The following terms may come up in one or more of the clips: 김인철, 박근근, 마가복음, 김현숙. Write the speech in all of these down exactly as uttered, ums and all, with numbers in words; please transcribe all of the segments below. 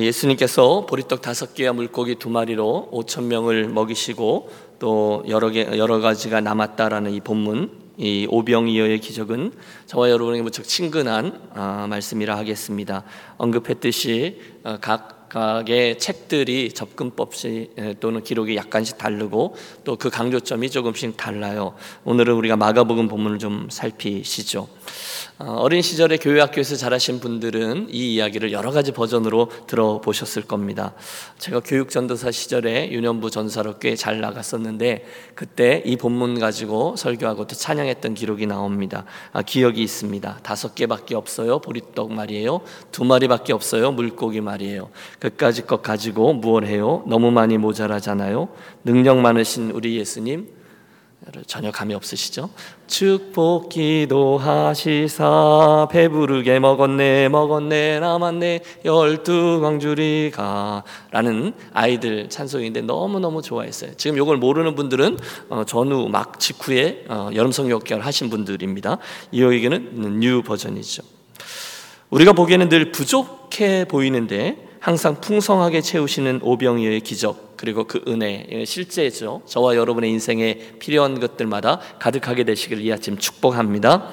예수님께서 보리떡 다섯 개와 물고기 두 마리로 오천 명을 먹이시고 또 여러 개 여러 가지가 남았다라는 이 본문, 이 오병이어의 기적은 저와 여러분에게 무척 친근한 말씀이라 하겠습니다. 언급했듯이 각각의 책들이 접근법이 또는 기록이 약간씩 다르고 또 그 강조점이 조금씩 달라요. 오늘은 우리가 마가복음 본문을 좀 살피시죠. 어린 시절에 교회 학교에서 자라신 분들은 이 이야기를 여러 가지 버전으로 들어보셨을 겁니다. 제가 교육전도사 시절에 유년부 전사로 꽤 잘 나갔었는데 그때 이 본문 가지고 설교하고 또 찬양했던 기록이 나옵니다. 아, 기억이 있습니다. 다섯 개밖에 없어요. 보리떡 말이에요. 두 마리밖에 없어요. 물고기 말이에요. 그까짓 것 가지고 무얼 해요? 너무 많이 모자라잖아요. 능력 많으신 우리 예수님, 전혀 감이 없으시죠? 축복 기도하시사 배부르게 먹었네 먹었네 남았네 열두 광주리가 라는 아이들 찬송인데 너무너무 좋아했어요. 지금 이걸 모르는 분들은 전후 막 직후에 여름 성교역을 하신 분들입니다. 이 얘기는 뉴 버전이죠. 우리가 보기에는 늘 부족해 보이는데 항상 풍성하게 채우시는 오병이어의 기적, 그리고 그 은혜, 실제죠. 저와 여러분의 인생에 필요한 것들마다 가득하게 되시길 이 아침 축복합니다.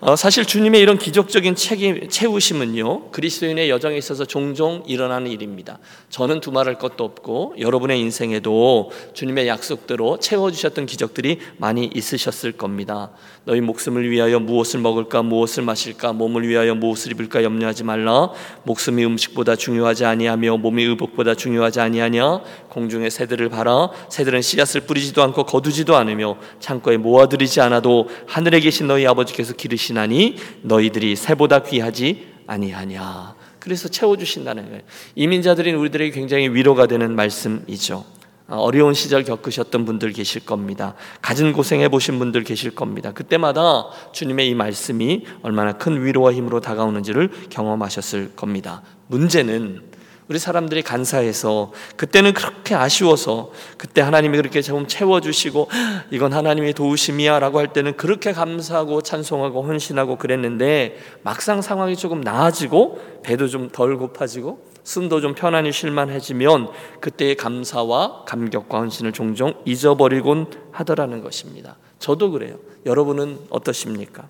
어, 사실 주님의 이런 기적적인 책임, 채우심은요, 그리스도인의 여정에 있어서 종종 일어나는 일입니다. 저는 두말할 것도 없고 여러분의 인생에도 주님의 약속대로 채워주셨던 기적들이 많이 있으셨을 겁니다. 너희 목숨을 위하여 무엇을 먹을까 무엇을 마실까 몸을 위하여 무엇을 입을까 염려하지 말라. 목숨이 음식보다 중요하지 아니하며 몸이 의복보다 중요하지 아니하냐. 공중의 새들을 봐라. 새들은 씨앗을 뿌리지도 않고 거두지도 않으며 창고에 모아들이지 않아도 하늘에 계신 너희 아버지께서 기르시 나니 너희들이 새보다 귀하지 아니하냐. 그래서 채워주신다는 거예요. 이민자들인 우리들에게 굉장히 위로가 되는 말씀이죠. 어려운 시절 겪으셨던 분들 계실 겁니다. 가진 고생해 보신 분들 계실 겁니다. 그때마다 주님의 이 말씀이 얼마나 큰 위로와 힘으로 다가오는지를 경험하셨을 겁니다. 문제는 우리 사람들이 간사해서, 그때는 그렇게 아쉬워서, 그때 하나님이 그렇게 좀 채워주시고 이건 하나님의 도우심이야 라고 할 때는 그렇게 감사하고 찬송하고 헌신하고 그랬는데, 막상 상황이 조금 나아지고 배도 좀 덜 고파지고 숨도 좀 편안히 쉴만해지면 그때의 감사와 감격과 헌신을 종종 잊어버리곤 하더라는 것입니다. 저도 그래요. 여러분은 어떠십니까?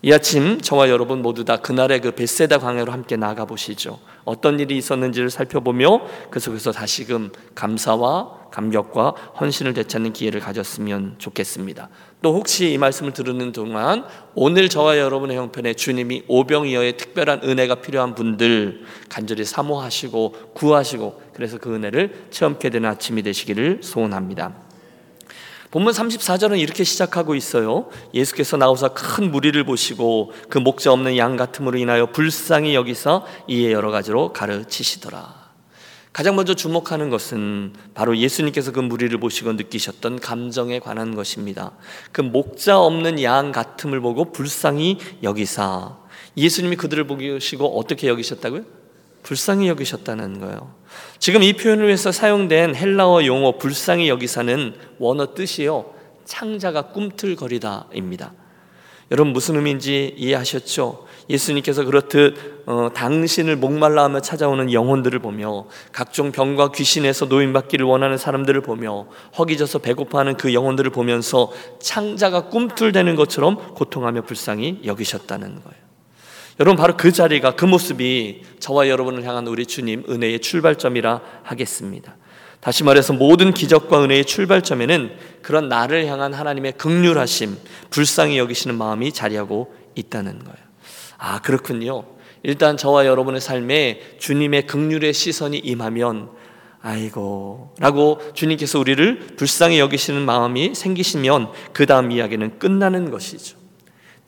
이 아침 저와 여러분 모두 다 그날의 그 벳세다 광야로 함께 나가보시죠. 어떤 일이 있었는지를 살펴보며 그 속에서 다시금 감사와 감격과 헌신을 되찾는 기회를 가졌으면 좋겠습니다. 또 혹시 이 말씀을 들으는 동안 오늘 저와 여러분의 형편에 주님이 오병이어의 특별한 은혜가 필요한 분들 간절히 사모하시고 구하시고 그래서 그 은혜를 체험케 되는 아침이 되시기를 소원합니다. 본문 삼십사 절은 이렇게 시작하고 있어요. 예수께서 나오사 큰 무리를 보시고 그 목자 없는 양 같음으로 인하여 불쌍히 여기사 이에 여러 가지로 가르치시더라. 가장 먼저 주목하는 것은 바로 예수님께서 그 무리를 보시고 느끼셨던 감정에 관한 것입니다. 그 목자 없는 양 같음을 보고 불쌍히 여기사. 예수님이 그들을 보시고 어떻게 여기셨다고요? 불쌍히 여기셨다는 거예요. 지금 이 표현을 위해서 사용된 헬라어 용어 불쌍히 여기사는 원어 뜻이요, 창자가 꿈틀거리다입니다. 여러분 무슨 의미인지 이해하셨죠? 예수님께서 그렇듯 어, 당신을 목말라 하며 찾아오는 영혼들을 보며, 각종 병과 귀신에서 노임받기를 원하는 사람들을 보며, 허기져서 배고파하는 그 영혼들을 보면서 창자가 꿈틀대는 것처럼 고통하며 불쌍히 여기셨다는 거예요. 여러분 바로 그 자리가, 그 모습이 저와 여러분을 향한 우리 주님 은혜의 출발점이라 하겠습니다. 다시 말해서 모든 기적과 은혜의 출발점에는 그런 나를 향한 하나님의 긍휼하심, 불쌍히 여기시는 마음이 자리하고 있다는 거예요. 아, 그렇군요. 일단 저와 여러분의 삶에 주님의 긍휼의 시선이 임하면 아이고 라고 주님께서 우리를 불쌍히 여기시는 마음이 생기시면 그 다음 이야기는 끝나는 것이죠.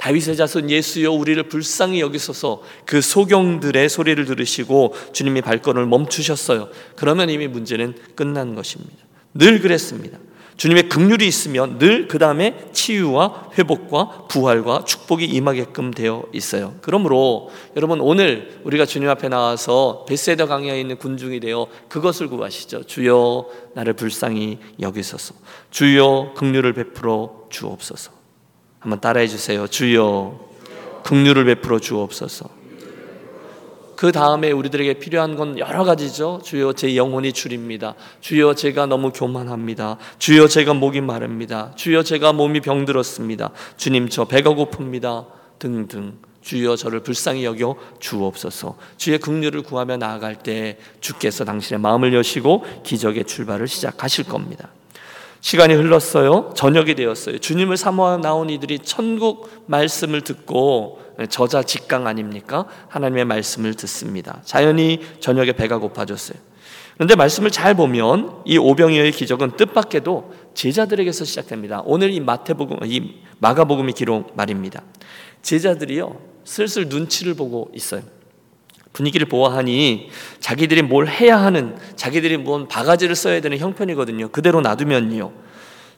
다윗의 자손 예수여 우리를 불쌍히 여기소서. 그 소경들의 소리를 들으시고 주님이 발걸음을 멈추셨어요. 그러면 이미 문제는 끝난 것입니다. 늘 그랬습니다. 주님의 긍휼이 있으면 늘 그 다음에 치유와 회복과 부활과 축복이 임하게끔 되어 있어요. 그러므로 여러분 오늘 우리가 주님 앞에 나와서 벳세다 강야에 있는 군중이 되어 그것을 구하시죠. 주여 나를 불쌍히 여기소서. 주여 긍휼을 베풀어 주옵소서. 한번 따라해 주세요. 주여 긍휼을 베풀어 주옵소서. 그 다음에 우리들에게 필요한 건 여러 가지죠. 주여 제 영혼이 주립니다. 주여 제가 너무 교만합니다. 주여 제가 목이 마릅니다. 주여 제가 몸이 병들었습니다. 주님 저 배가 고픕니다. 등등. 주여 저를 불쌍히 여겨 주옵소서. 주의 긍휼을 구하며 나아갈 때 주께서 당신의 마음을 여시고 기적의 출발을 시작하실 겁니다. 시간이 흘렀어요. 저녁이 되었어요. 주님을 사모하여 나온 이들이 천국 말씀을 듣고 저자 직강 아닙니까? 하나님의 말씀을 듣습니다. 자연히 저녁에 배가 고파졌어요. 그런데 말씀을 잘 보면 이 오병이어의 기적은 뜻밖에도 제자들에게서 시작됩니다. 오늘 이 마태복음, 이 마가복음의 기록 말입니다. 제자들이요 슬슬 눈치를 보고 있어요. 분위기를 보아하니 자기들이 뭘 해야 하는, 자기들이 뭔 바가지를 써야 되는 형편이거든요. 그대로 놔두면요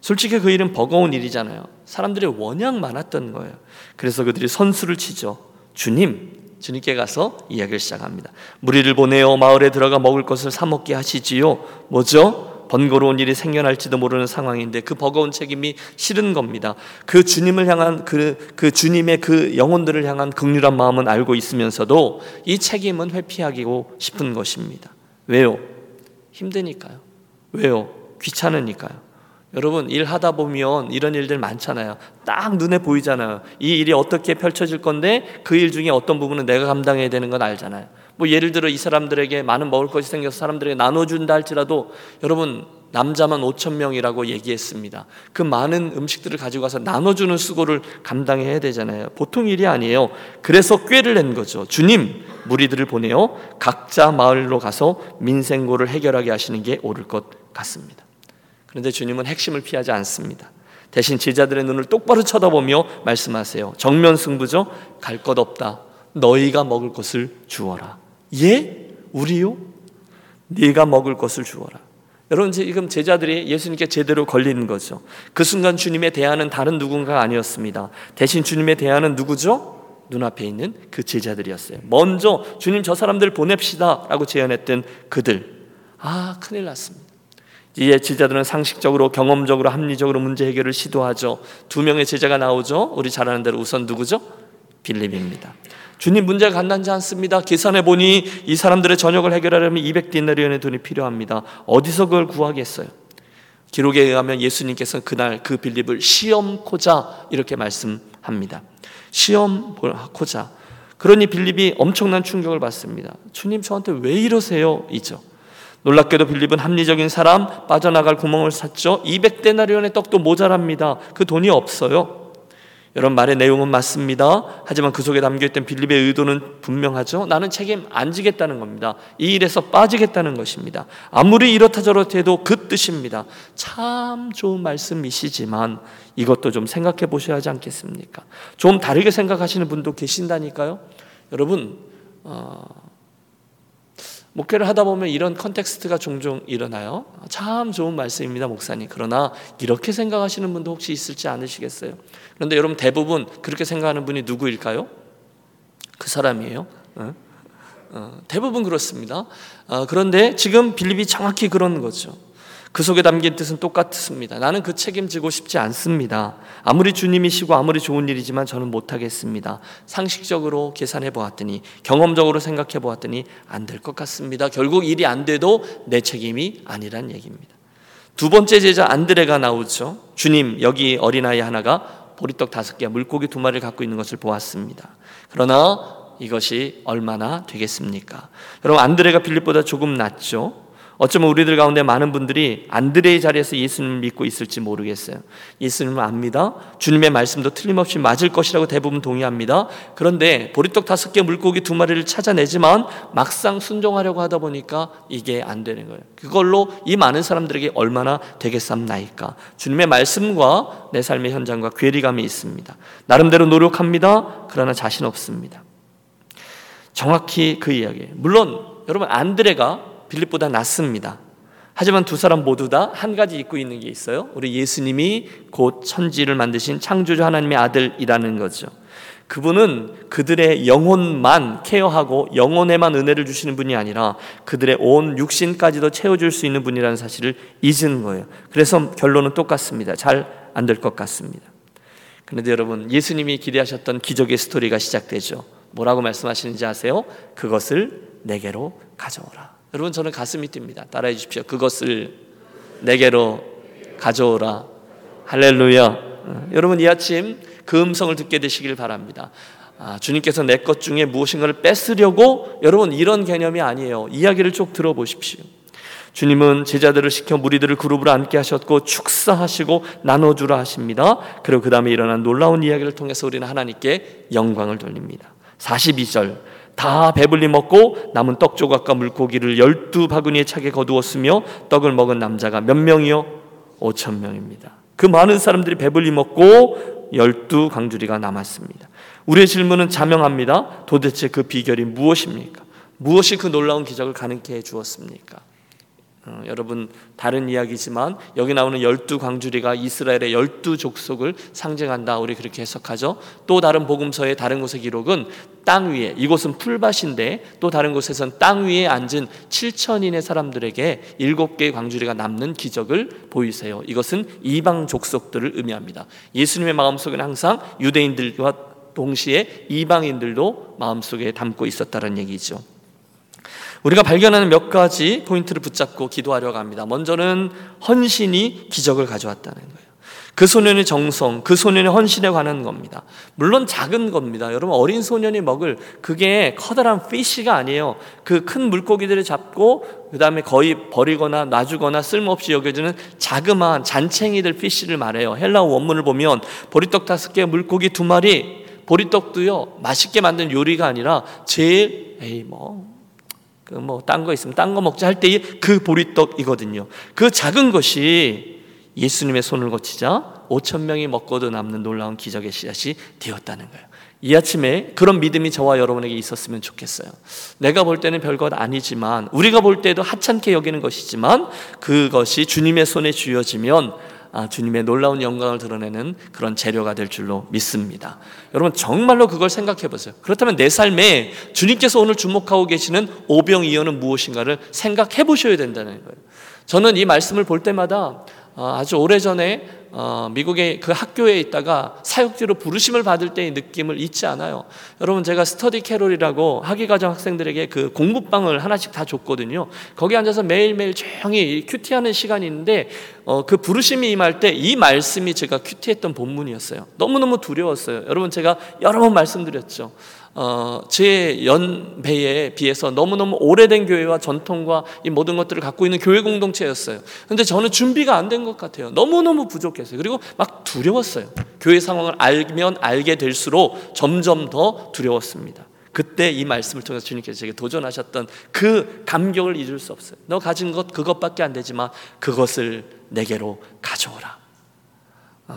솔직히 그 일은 버거운 일이잖아요. 사람들이 워낙 많았던 거예요. 그래서 그들이 선수를 치죠. 주님, 주님께 가서 이야기를 시작합니다. 무리를 보내어 마을에 들어가 먹을 것을 사 먹게 하시지요. 뭐죠? 번거로운 일이 생겨날지도 모르는 상황인데 그 버거운 책임이 싫은 겁니다. 그 주님을 향한 그, 그 주님의 그 영혼들을 향한 긍휼한 마음은 알고 있으면서도 이 책임은 회피하고 싶은 것입니다. 왜요? 힘드니까요. 왜요? 귀찮으니까요. 여러분, 일하다 보면 이런 일들 많잖아요. 딱 눈에 보이잖아요. 이 일이 어떻게 펼쳐질 건데 그 일 중에 어떤 부분은 내가 감당해야 되는 건 알잖아요. 뭐 예를 들어 이 사람들에게 많은 먹을 것이 생겨서 사람들에게 나눠준다 할지라도 여러분 남자만 오천 명이라고 얘기했습니다. 그 많은 음식들을 가지고 가서 나눠주는 수고를 감당해야 되잖아요. 보통 일이 아니에요. 그래서 꾀를 낸 거죠. 주님, 무리들을 보내어 각자 마을로 가서 민생고를 해결하게 하시는 게 옳을 것 같습니다. 그런데 주님은 핵심을 피하지 않습니다. 대신 제자들의 눈을 똑바로 쳐다보며 말씀하세요. 정면 승부죠. 갈 것 없다. 너희가 먹을 것을 주어라. 예? 우리요? 네가 먹을 것을 주어라. 여러분 지금 제자들이 예수님께 제대로 걸리는 거죠. 그 순간 주님의 대안은 다른 누군가가 아니었습니다. 대신 주님의 대안은 누구죠? 눈앞에 있는 그 제자들이었어요. 먼저 주님 저 사람들 보냅시다 라고 제안했던 그들. 아, 큰일 났습니다. 이에 제자들은 상식적으로, 경험적으로, 합리적으로 문제 해결을 시도하죠. 두 명의 제자가 나오죠. 우리 잘 아는 대로 우선 누구죠? 빌립입니다. 주님 문제가 간단하지 않습니다. 계산해 보니 이 사람들의 저녁을 해결하려면 이백 디나리온의 돈이 필요합니다. 어디서 그걸 구하겠어요? 기록에 의하면 예수님께서는 그날 그 빌립을 시험코자 이렇게 말씀합니다. 시험코자. 그러니 빌립이 엄청난 충격을 받습니다. 주님 저한테 왜 이러세요? 이죠. 놀랍게도 빌립은 합리적인 사람, 빠져나갈 구멍을 샀죠. 이백 데나리온의 떡도 모자랍니다. 그 돈이 없어요. 여러분 말의 내용은 맞습니다. 하지만 그 속에 담겨있던 빌립의 의도는 분명하죠. 나는 책임 안 지겠다는 겁니다. 이 일에서 빠지겠다는 것입니다. 아무리 이렇다 저렇다 해도 그 뜻입니다. 참 좋은 말씀이시지만 이것도 좀 생각해 보셔야 하지 않겠습니까? 좀 다르게 생각하시는 분도 계신다니까요. 여러분 어... 목회를 하다 보면 이런 컨텍스트가 종종 일어나요. 참 좋은 말씀입니다, 목사님. 그러나 이렇게 생각하시는 분도 혹시 있을지 않으시겠어요? 그런데 여러분 대부분 그렇게 생각하는 분이 누구일까요? 그 사람이에요. 어? 어, 대부분 그렇습니다. 어, 그런데 지금 빌립이 정확히 그런 거죠. 그 속에 담긴 뜻은 똑같습니다. 나는 그 책임지고 싶지 않습니다. 아무리 주님이시고 아무리 좋은 일이지만 저는 못하겠습니다. 상식적으로 계산해 보았더니, 경험적으로 생각해 보았더니 안 될 것 같습니다. 결국 일이 안 돼도 내 책임이 아니란 얘기입니다. 두 번째 제자 안드레가 나오죠. 주님, 여기 어린아이 하나가 보리떡 다섯 개, 물고기 두 마리를 갖고 있는 것을 보았습니다. 그러나 이것이 얼마나 되겠습니까? 여러분 안드레가 빌립보다 조금 낫죠. 어쩌면 우리들 가운데 많은 분들이 안드레의 자리에서 예수님을 믿고 있을지 모르겠어요. 예수님을 압니다. 주님의 말씀도 틀림없이 맞을 것이라고 대부분 동의합니다. 그런데 보리떡 다섯 개 물고기 두 마리를 찾아내지만 막상 순종하려고 하다 보니까 이게 안 되는 거예요. 그걸로 이 많은 사람들에게 얼마나 되겠삼나이까. 주님의 말씀과 내 삶의 현장과 괴리감이 있습니다. 나름대로 노력합니다. 그러나 자신 없습니다. 정확히 그 이야기예요. 물론 여러분 안드레가 빌립보다 낫습니다. 하지만 두 사람 모두 다 한 가지 잊고 있는 게 있어요. 우리 예수님이 곧 천지를 만드신 창조주 하나님의 아들이라는 거죠. 그분은 그들의 영혼만 케어하고 영혼에만 은혜를 주시는 분이 아니라 그들의 온 육신까지도 채워줄 수 있는 분이라는 사실을 잊은 거예요. 그래서 결론은 똑같습니다. 잘 안 될 것 같습니다. 그런데 여러분 예수님이 기대하셨던 기적의 스토리가 시작되죠. 뭐라고 말씀하시는지 아세요? 그것을 내게로 가져오라. 여러분, 저는 가슴이 뜁니다. 따라해 주십시오. 그것을 내게로 가져오라. 할렐루야. 여러분, 이 아침 그 음성을 듣게 되시길 바랍니다. 아, 주님께서 내 것 중에 무엇인가를 뺏으려고. 여러분, 이런 개념이 아니에요. 이야기를 쭉 들어보십시오. 주님은 제자들을 시켜 무리들을 그룹으로 앉게 하셨고 축사하시고 나눠주라 하십니다. 그리고 그 다음에 일어난 놀라운 이야기를 통해서 우리는 하나님께 영광을 돌립니다. 사십이 절, 다 배불리 먹고 남은 떡 조각과 물고기를 열두 바구니에 차게 거두었으며 떡을 먹은 남자가 몇 명이요? 오천 명입니다. 그 많은 사람들이 배불리 먹고 열두 광주리가 남았습니다. 우리의 질문은 자명합니다. 도대체 그 비결이 무엇입니까? 무엇이 그 놀라운 기적을 가능케 해주었습니까? 어, 여러분, 다른 이야기지만 여기 나오는 열두 광주리가 이스라엘의 열두 족속을 상징한다, 우리 그렇게 해석하죠. 또 다른 복음서의 다른 곳의 기록은 땅 위에, 이곳은 풀밭인데 또 다른 곳에서는 땅 위에 앉은 칠천인의 사람들에게 일곱 개의 광주리가 남는 기적을 보이세요. 이것은 이방 족속들을 의미합니다. 예수님의 마음속에는 항상 유대인들과 동시에 이방인들도 마음속에 담고 있었다는 얘기죠. 우리가 발견하는 몇 가지 포인트를 붙잡고 기도하려고 합니다. 먼저는 헌신이 기적을 가져왔다는 거예요. 그 소년의 정성, 그 소년의 헌신에 관한 겁니다. 물론 작은 겁니다. 여러분, 어린 소년이 먹을, 그게 커다란 피시가 아니에요. 그 큰 물고기들을 잡고 그 다음에 거의 버리거나 놔주거나 쓸모없이 여겨지는 자그마한 잔챙이들 피시를 말해요. 헬라어 원문을 보면 보리떡 다섯 개, 물고기 두 마리. 보리떡도요, 맛있게 만든 요리가 아니라 제일 에이 뭐 뭐 딴 거 있으면 딴 거 먹자 할 때 그 보리떡이거든요. 그 작은 것이 예수님의 손을 거치자 오천 명이 먹고도 남는 놀라운 기적의 씨앗이 되었다는 거예요. 이 아침에 그런 믿음이 저와 여러분에게 있었으면 좋겠어요. 내가 볼 때는 별것 아니지만, 우리가 볼 때도 하찮게 여기는 것이지만, 그것이 주님의 손에 쥐어지면 아, 주님의 놀라운 영광을 드러내는 그런 재료가 될 줄로 믿습니다. 여러분, 정말로 그걸 생각해 보세요. 그렇다면 내 삶에 주님께서 오늘 주목하고 계시는 오병이어는 무엇인가를 생각해 보셔야 된다는 거예요. 저는 이 말씀을 볼 때마다 아주 오래전에 미국의 그 학교에 있다가 사역지로 부르심을 받을 때의 느낌을 잊지 않아요. 여러분, 제가 스터디 캐롤이라고 학위과정 학생들에게 그 공부방을 하나씩 다 줬거든요. 거기 앉아서 매일매일 조용히 큐티하는 시간이 있는데 그 부르심이 임할 때 이 말씀이 제가 큐티했던 본문이었어요. 너무너무 두려웠어요. 여러분, 제가 여러 번 말씀드렸죠. 어, 제 연배에 비해서 너무너무 오래된 교회와 전통과 이 모든 것들을 갖고 있는 교회 공동체였어요. 근데 저는 준비가 안 된 것 같아요. 너무너무 부족했어요. 그리고 막 두려웠어요. 교회 상황을 알면 알게 될수록 점점 더 두려웠습니다. 그때 이 말씀을 통해서 주님께서 제게 도전하셨던 그 감격을 잊을 수 없어요. 너 가진 것 그것밖에 안 되지만 그것을 내게로 가져오라.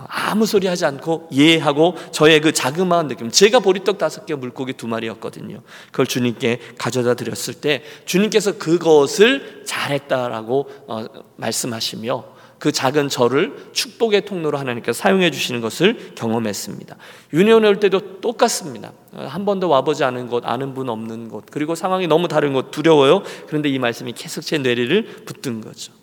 아무 소리 하지 않고 예하고 저의 그 자그마한 느낌, 제가 보리떡 다섯 개 물고기 두 마리였거든요. 그걸 주님께 가져다 드렸을 때 주님께서 그것을 잘했다라고 어, 말씀하시며 그 작은 저를 축복의 통로로 하나님께서 사용해 주시는 것을 경험했습니다. 유년에 올 때도 똑같습니다. 한 번도 와보지 않은 곳, 아는 분 없는 곳, 그리고 상황이 너무 다른 곳, 두려워요. 그런데 이 말씀이 계속 제 뇌리를 붙든 거죠.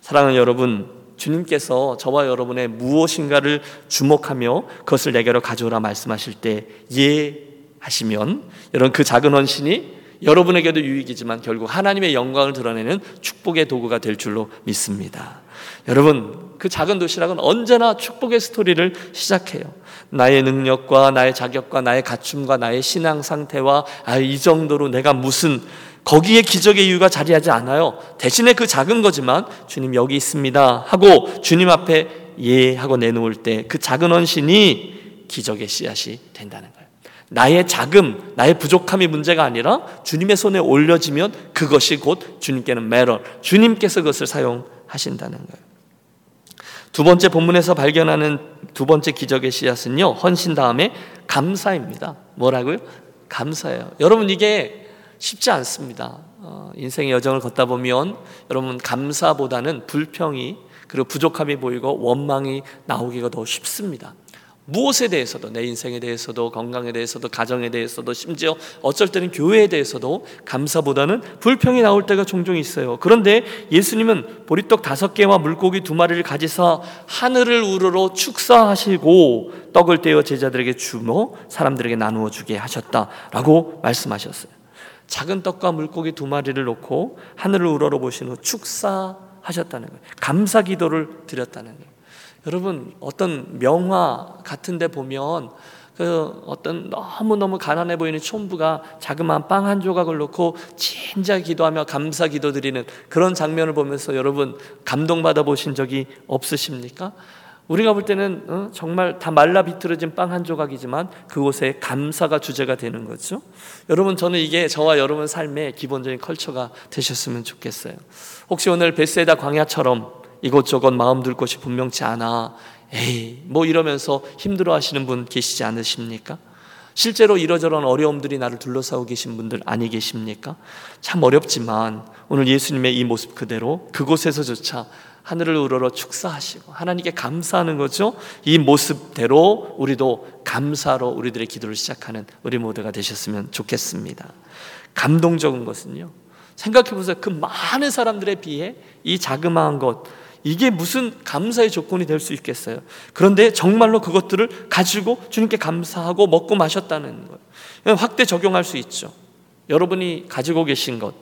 사랑하는 여러분, 주님께서 저와 여러분의 무엇인가를 주목하며 그것을 내게로 가져오라 말씀하실 때 예하시면, 여러분, 그 작은 헌신이 여러분에게도 유익이지만 결국 하나님의 영광을 드러내는 축복의 도구가 될 줄로 믿습니다. 여러분, 그 작은 도시락은 언제나 축복의 스토리를 시작해요. 나의 능력과 나의 자격과 나의 갖춤과 나의 신앙 상태와, 아, 이 정도로 내가 무슨, 거기에 기적의 이유가 자리하지 않아요. 대신에 그 작은 거지만 주님 여기 있습니다 하고 주님 앞에 예 하고 내놓을 때 그 작은 헌신이 기적의 씨앗이 된다는 거예요. 나의 자금, 나의 부족함이 문제가 아니라 주님의 손에 올려지면 그것이 곧 주님께는 매럴, 주님께서 그것을 사용하신다는 거예요. 두 번째 본문에서 발견하는 두 번째 기적의 씨앗은요, 헌신 다음에 감사입니다. 뭐라고요? 감사예요. 여러분, 이게 쉽지 않습니다. 어, 인생의 여정을 걷다 보면 여러분, 감사보다는 불평이, 그리고 부족함이 보이고 원망이 나오기가 더 쉽습니다. 무엇에 대해서도, 내 인생에 대해서도, 건강에 대해서도, 가정에 대해서도, 심지어 어쩔 때는 교회에 대해서도 감사보다는 불평이 나올 때가 종종 있어요. 그런데 예수님은 보리떡 다섯 개와 물고기 두 마리를 가지사 하늘을 우러러 축사하시고 떡을 떼어 제자들에게 주며 사람들에게 나누어 주게 하셨다라고 말씀하셨어요. 작은 떡과 물고기 두 마리를 놓고 하늘을 우러러 보신 후 축사하셨다는 거예요. 감사 기도를 드렸다는 거예요. 여러분, 어떤 명화 같은 데 보면 그 어떤 너무너무 가난해 보이는 촌부가 자그마한 빵 한 조각을 놓고 진짜 기도하며 감사 기도 드리는 그런 장면을 보면서 여러분 감동받아 보신 적이 없으십니까? 우리가 볼 때는 어? 정말 다 말라 비틀어진 빵 한 조각이지만 그곳에 감사가 주제가 되는 거죠. 여러분, 저는 이게 저와 여러분 삶의 기본적인 컬처가 되셨으면 좋겠어요. 혹시 오늘 벳세다 광야처럼 이곳저곳 마음 둘 곳이 분명치 않아, 에이 뭐 이러면서 힘들어 하시는 분 계시지 않으십니까? 실제로 이러저런 어려움들이 나를 둘러싸고 계신 분들 아니 계십니까? 참 어렵지만 오늘 예수님의 이 모습 그대로 그곳에서조차 하늘을 우러러 축사하시고 하나님께 감사하는 거죠. 이 모습대로 우리도 감사로 우리들의 기도를 시작하는 우리 모두가 되셨으면 좋겠습니다. 감동적인 것은요, 생각해 보세요. 그 많은 사람들에 비해 이 자그마한 것, 이게 무슨 감사의 조건이 될 수 있겠어요? 그런데 정말로 그것들을 가지고 주님께 감사하고 먹고 마셨다는 거예요. 확대 적용할 수 있죠. 여러분이 가지고 계신 것,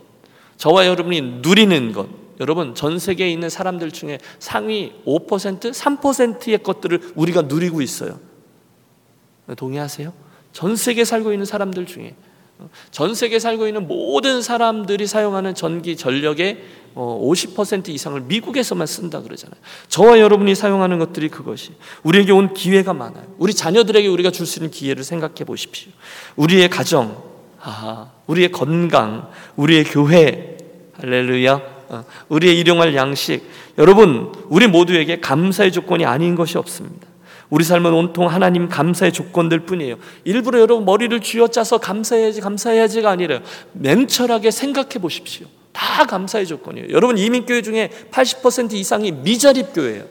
저와 여러분이 누리는 것, 여러분 전 세계에 있는 사람들 중에 상위 오 퍼센트, 삼 퍼센트의 것들을 우리가 누리고 있어요. 동의하세요? 전 세계에 살고 있는 사람들 중에, 전 세계에 살고 있는 모든 사람들이 사용하는 전기, 전력의 오십 퍼센트 이상을 미국에서만 쓴다 그러잖아요. 저와 여러분이 사용하는 것들이 그것이 우리에게 온 기회가 많아요. 우리 자녀들에게 우리가 줄 수 있는 기회를 생각해 보십시오. 우리의 가정, 아하, 우리의 건강, 우리의 교회, 할렐루야, 우리의 일용할 양식. 여러분, 우리 모두에게 감사의 조건이 아닌 것이 없습니다. 우리 삶은 온통 하나님 감사의 조건들 뿐이에요. 일부러 여러분 머리를 쥐어짜서 감사해야지 감사해야지가 아니라 냉철하게 생각해 보십시오. 다 감사의 조건이에요. 여러분, 이민교회 중에 팔십 퍼센트 이상이 미자립교회예요.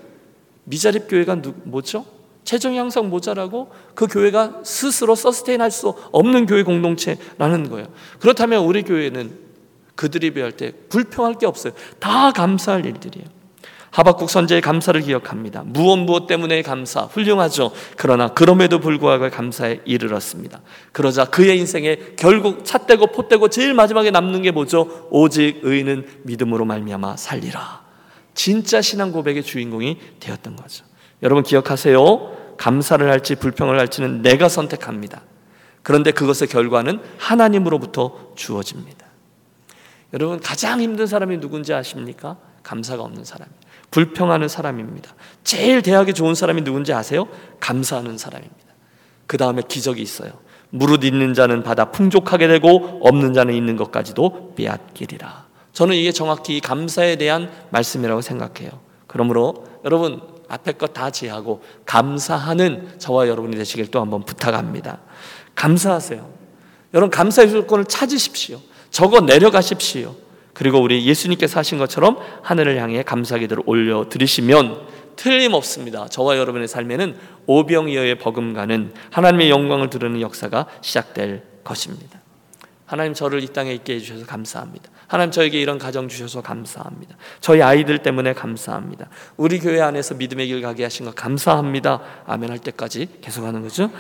미자립교회가 뭐죠? 재정이 항상 모자라고 그 교회가 스스로 서스테인할 수 없는 교회 공동체라는 거예요. 그렇다면 우리 교회는 그들이 배울 때 불평할 게 없어요. 다 감사할 일들이에요. 하박국 선지자의 감사를 기억합니다. 무엇 무엇 때문에 감사, 훌륭하죠. 그러나 그럼에도 불구하고 감사에 이르렀습니다. 그러자 그의 인생에 결국 찻대고 폿대고 제일 마지막에 남는 게 뭐죠? 오직 의인은 믿음으로 말미암아 살리라. 진짜 신앙 고백의 주인공이 되었던 거죠. 여러분 기억하세요. 감사를 할지 불평을 할지는 내가 선택합니다. 그런데 그것의 결과는 하나님으로부터 주어집니다. 여러분, 가장 힘든 사람이 누군지 아십니까? 감사가 없는 사람, 불평하는 사람입니다. 제일 대하기 좋은 사람이 누군지 아세요? 감사하는 사람입니다. 그 다음에 기적이 있어요. 무릇 있는 자는 받아 풍족하게 되고 없는 자는 있는 것까지도 빼앗기리라. 저는 이게 정확히 감사에 대한 말씀이라고 생각해요. 그러므로 여러분 앞에 것 다 제하고 감사하는 저와 여러분이 되시길 또 한번 부탁합니다. 감사하세요. 여러분, 감사의 조건을 찾으십시오. 적어 내려가십시오. 그리고 우리 예수님께서 하신 것처럼 하늘을 향해 감사기도를 올려드리시면 틀림없습니다. 저와 여러분의 삶에는 오병이어의 버금가는 하나님의 영광을 드러내는 역사가 시작될 것입니다. 하나님, 저를 이 땅에 있게 해주셔서 감사합니다. 하나님, 저에게 이런 가정 주셔서 감사합니다. 저희 아이들 때문에 감사합니다. 우리 교회 안에서 믿음의 길 가게 하신 것 감사합니다. 아멘 할 때까지 계속하는 거죠.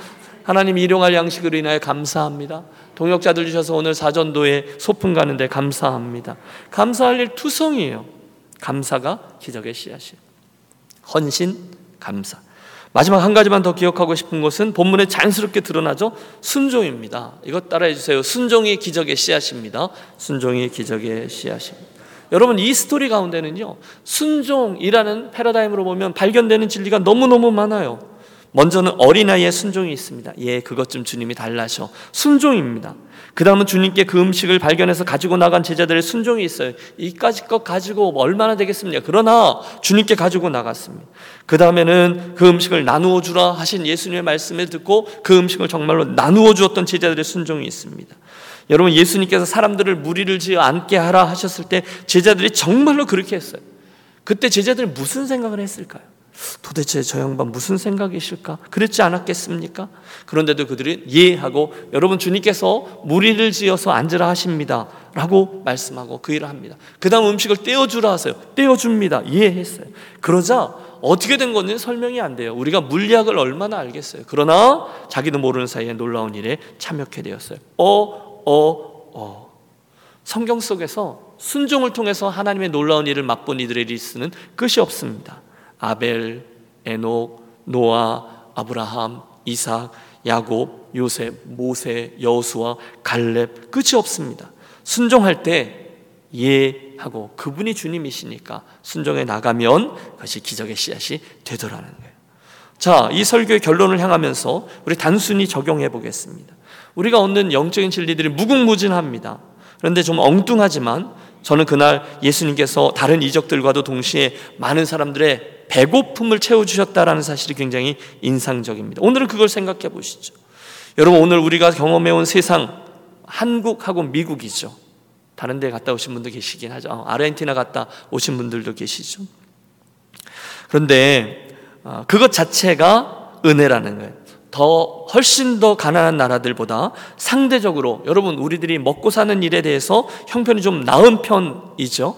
하나님, 일용할 양식으로 인하여 감사합니다. 동역자들 주셔서 오늘 사전도에 소풍 가는데 감사합니다. 감사할 일 투성이에요. 감사가 기적의 씨앗이에요. 헌신, 감사. 마지막 한 가지만 더 기억하고 싶은 것은 본문에 자연스럽게 드러나죠. 순종입니다. 이것 따라해 주세요. 순종이 기적의 씨앗입니다. 순종이 기적의 씨앗입니다. 여러분, 이 스토리 가운데는요, 순종이라는 패러다임으로 보면 발견되는 진리가 너무너무 많아요. 먼저는 어린아이의 순종이 있습니다. 예, 그것 좀 주님이 달라셔. 순종입니다. 그 다음은 주님께 그 음식을 발견해서 가지고 나간 제자들의 순종이 있어요. 이까지 것 가지고 얼마나 되겠습니까? 그러나 주님께 가지고 나갔습니다. 그 다음에는 그 음식을 나누어 주라 하신 예수님의 말씀을 듣고 그 음식을 정말로 나누어 주었던 제자들의 순종이 있습니다. 여러분, 예수님께서 사람들을 무리를 지어 앉게 하라 하셨을 때 제자들이 정말로 그렇게 했어요. 그때 제자들이 무슨 생각을 했을까요? 도대체 저 양반 무슨 생각이실까? 그랬지 않았겠습니까? 그런데도 그들은 예 하고, 여러분 주님께서 무리를 지어서 앉으라 하십니다 라고 말씀하고 그 일을 합니다. 그 다음 음식을 떼어주라 하세요. 떼어줍니다. 예 했어요. 그러자 어떻게 된 건지 설명이 안 돼요. 우리가 물리학을 얼마나 알겠어요. 그러나 자기도 모르는 사이에 놀라운 일에 참여하게 되었어요. 어, 어, 어. 성경 속에서 순종을 통해서 하나님의 놀라운 일을 맛본 이들의 리스트는 끝이 없습니다. 아벨, 에녹, 노아, 아브라함, 이삭, 야곱, 요셉, 모세, 여호수아, 갈렙, 끝이 없습니다. 순종할 때 예 하고 그분이 주님이시니까 순종해 나가면 그것이 기적의 씨앗이 되더라는 거예요. 자, 이 설교의 결론을 향하면서 우리 단순히 적용해 보겠습니다. 우리가 얻는 영적인 진리들이 무궁무진합니다. 그런데 좀 엉뚱하지만 저는 그날 예수님께서 다른 이적들과도 동시에 많은 사람들의 배고픔을 채워주셨다라는 사실이 굉장히 인상적입니다. 오늘은 그걸 생각해 보시죠. 여러분, 오늘 우리가 경험해온 세상, 한국하고 미국이죠. 다른 데 갔다 오신 분도 계시긴 하죠. 아르헨티나 갔다 오신 분들도 계시죠. 그런데 그것 자체가 은혜라는 거예요. 더 훨씬 더 가난한 나라들보다 상대적으로 여러분 우리들이 먹고 사는 일에 대해서 형편이 좀 나은 편이죠.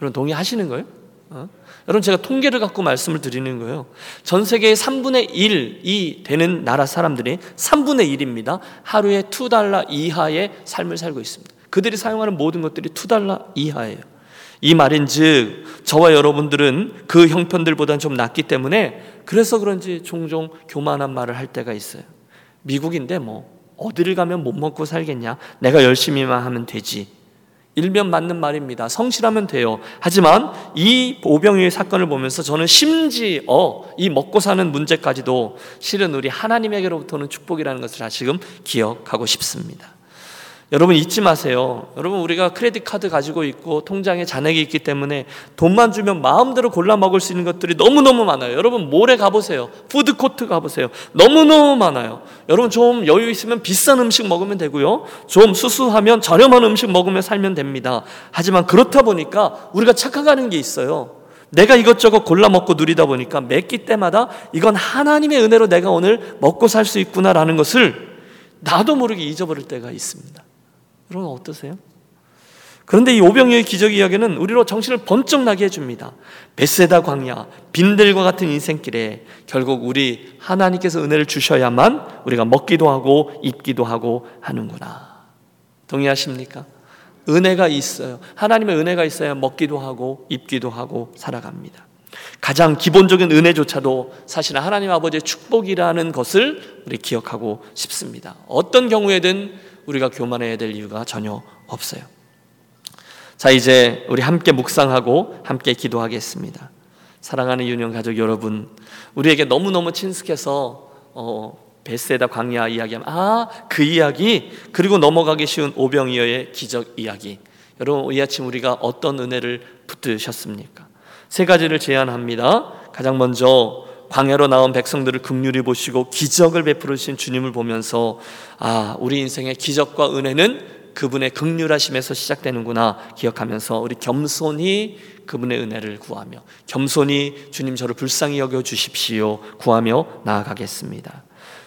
여러분 동의하시는 거예요? 어? 여러분 제가 통계를 갖고 말씀을 드리는 거예요. 전 세계의 삼분의 일이 되는 나라 사람들이 삼분의 일입니다. 하루에 투 달러 이하의 삶을 살고 있습니다. 그들이 사용하는 모든 것들이 투 달러 이하예요. 이 말인즉 저와 여러분들은 그 형편들보다는 좀 낫기 때문에 그래서 그런지 종종 교만한 말을 할 때가 있어요. 미국인데 뭐 어디를 가면 못 먹고 살겠냐, 내가 열심히만 하면 되지. 일면 맞는 말입니다. 성실하면 돼요. 하지만 이 오병이어의 사건을 보면서 저는 심지어 이 먹고 사는 문제까지도 실은 우리 하나님에게로부터는 축복이라는 것을 다시금 기억하고 싶습니다. 여러분 잊지 마세요. 여러분 우리가 크레딧 카드 가지고 있고 통장에 잔액이 있기 때문에 돈만 주면 마음대로 골라 먹을 수 있는 것들이 너무너무 많아요. 여러분 몰에 가보세요. 푸드코트 가보세요. 너무너무 많아요. 여러분 좀 여유 있으면 비싼 음식 먹으면 되고요. 좀 수수하면 저렴한 음식 먹으면 살면 됩니다. 하지만 그렇다 보니까 우리가 착각하는 게 있어요. 내가 이것저것 골라 먹고 누리다 보니까 맵기 때마다 이건 하나님의 은혜로 내가 오늘 먹고 살 수 있구나라는 것을 나도 모르게 잊어버릴 때가 있습니다. 여러분 어떠세요? 그런데 이 오병이어의 기적 이야기는 우리로 정신을 번쩍 나게 해줍니다. 벳세다 광야, 빈들과 같은 인생길에 결국 우리 하나님께서 은혜를 주셔야만 우리가 먹기도 하고 입기도 하고 하는구나. 동의하십니까? 은혜가 있어요. 하나님의 은혜가 있어야 먹기도 하고 입기도 하고 살아갑니다. 가장 기본적인 은혜조차도 사실은 하나님 아버지의 축복이라는 것을 우리 기억하고 싶습니다. 어떤 경우에든 우리가 교만해야 될 이유가 전혀 없어요. 자, 이제 우리 함께 묵상하고 함께 기도하겠습니다. 사랑하는 유년 가족 여러분, 우리에게 너무너무 친숙해서 어, 벳세다 광야 이야기하면 아, 그 이야기, 그리고 넘어가기 쉬운 오병이어의 기적 이야기. 여러분 이 아침 우리가 어떤 은혜를 붙드셨습니까? 세 가지를 제안합니다. 가장 먼저 광야로 나온 백성들을 긍휼히 보시고 기적을 베풀으신 주님을 보면서 아, 우리 인생의 기적과 은혜는 그분의 긍휼하심에서 시작되는구나 기억하면서 우리 겸손히 그분의 은혜를 구하며 겸손히 주님 저를 불쌍히 여겨주십시오 구하며 나아가겠습니다.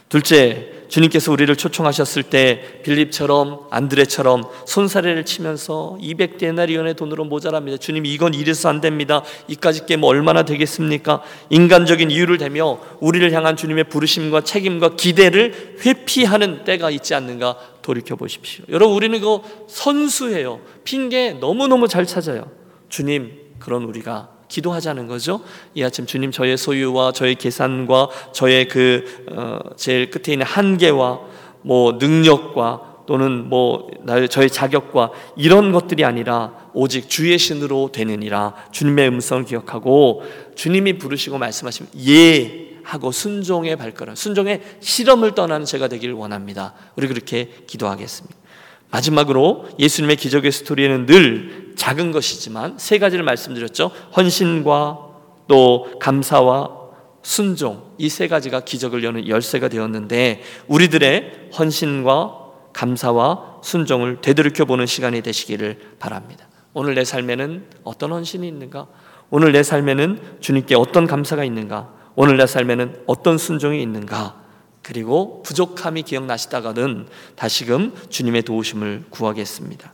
둘째, 주님께서 우리를 초청하셨을 때 빌립처럼 안드레처럼 손사래를 치면서 이백 데나리온의 돈으로 모자랍니다. 주님 이건 이래서 안 됩니다. 이까지 깨면 얼마나 되겠습니까? 인간적인 이유를 대며 우리를 향한 주님의 부르심과 책임과 기대를 회피하는 때가 있지 않는가 돌이켜 보십시오. 여러분 우리는 그거 선수해요. 핑계 너무너무 잘 찾아요. 주님 그런 우리가 기도하자는 거죠. 이 아침 주님 저의 소유와 저의 계산과 저의 그 어, 제일 끝에 있는 한계와 뭐 능력과 또는 뭐 나의 저의 자격과 이런 것들이 아니라 오직 주의 신으로 되느니라 주님의 음성을 기억하고 주님이 부르시고 말씀하시면 예 하고 순종의 발걸음, 순종의 실험을 떠나는 제가 되길 원합니다. 우리 그렇게 기도하겠습니다. 마지막으로 예수님의 기적의 스토리에는 늘 작은 것이지만 세 가지를 말씀드렸죠. 헌신과 또 감사와 순종, 이 세 가지가 기적을 여는 열쇠가 되었는데 우리들의 헌신과 감사와 순종을 되돌이켜보는 시간이 되시기를 바랍니다. 오늘 내 삶에는 어떤 헌신이 있는가? 오늘 내 삶에는 주님께 어떤 감사가 있는가? 오늘 내 삶에는 어떤 순종이 있는가? 그리고 부족함이 기억나시다가는 다시금 주님의 도우심을 구하겠습니다.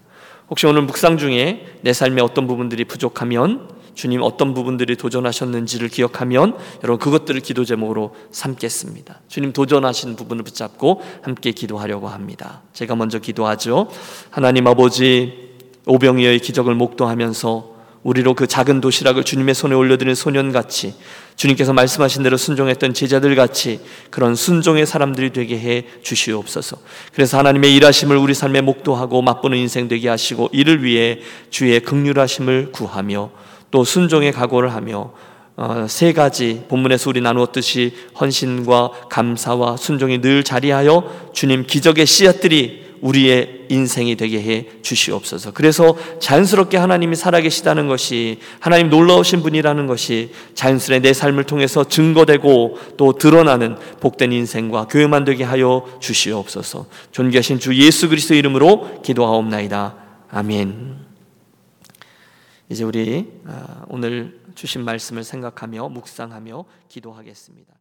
혹시 오늘 묵상 중에 내 삶에 어떤 부분들이 부족하면, 주님 어떤 부분들이 도전하셨는지를 기억하면 여러분 그것들을 기도 제목으로 삼겠습니다. 주님 도전하신 부분을 붙잡고 함께 기도하려고 합니다. 제가 먼저 기도하죠. 하나님 아버지, 오병이어의 기적을 목도하면서 우리로 그 작은 도시락을 주님의 손에 올려드린 소년같이, 주님께서 말씀하신 대로 순종했던 제자들같이 그런 순종의 사람들이 되게 해 주시옵소서. 그래서 하나님의 일하심을 우리 삶에 목도하고 맛보는 인생 되게 하시고, 이를 위해 주의 긍휼하심을 구하며 또 순종의 각오를 하며, 어, 세 가지 본문에서 우리 나누었듯이 헌신과 감사와 순종이 늘 자리하여 주님 기적의 씨앗들이 우리의 인생이 되게 해 주시옵소서. 그래서 자연스럽게 하나님이 살아계시다는 것이, 하나님 놀라우신 분이라는 것이 자연스레 내 삶을 통해서 증거되고 또 드러나는 복된 인생과 교회만 되게 하여 주시옵소서. 존귀하신 주 예수 그리스도의 이름으로 기도하옵나이다. 아멘. 이제 우리 오늘 주신 말씀을 생각하며 묵상하며 기도하겠습니다.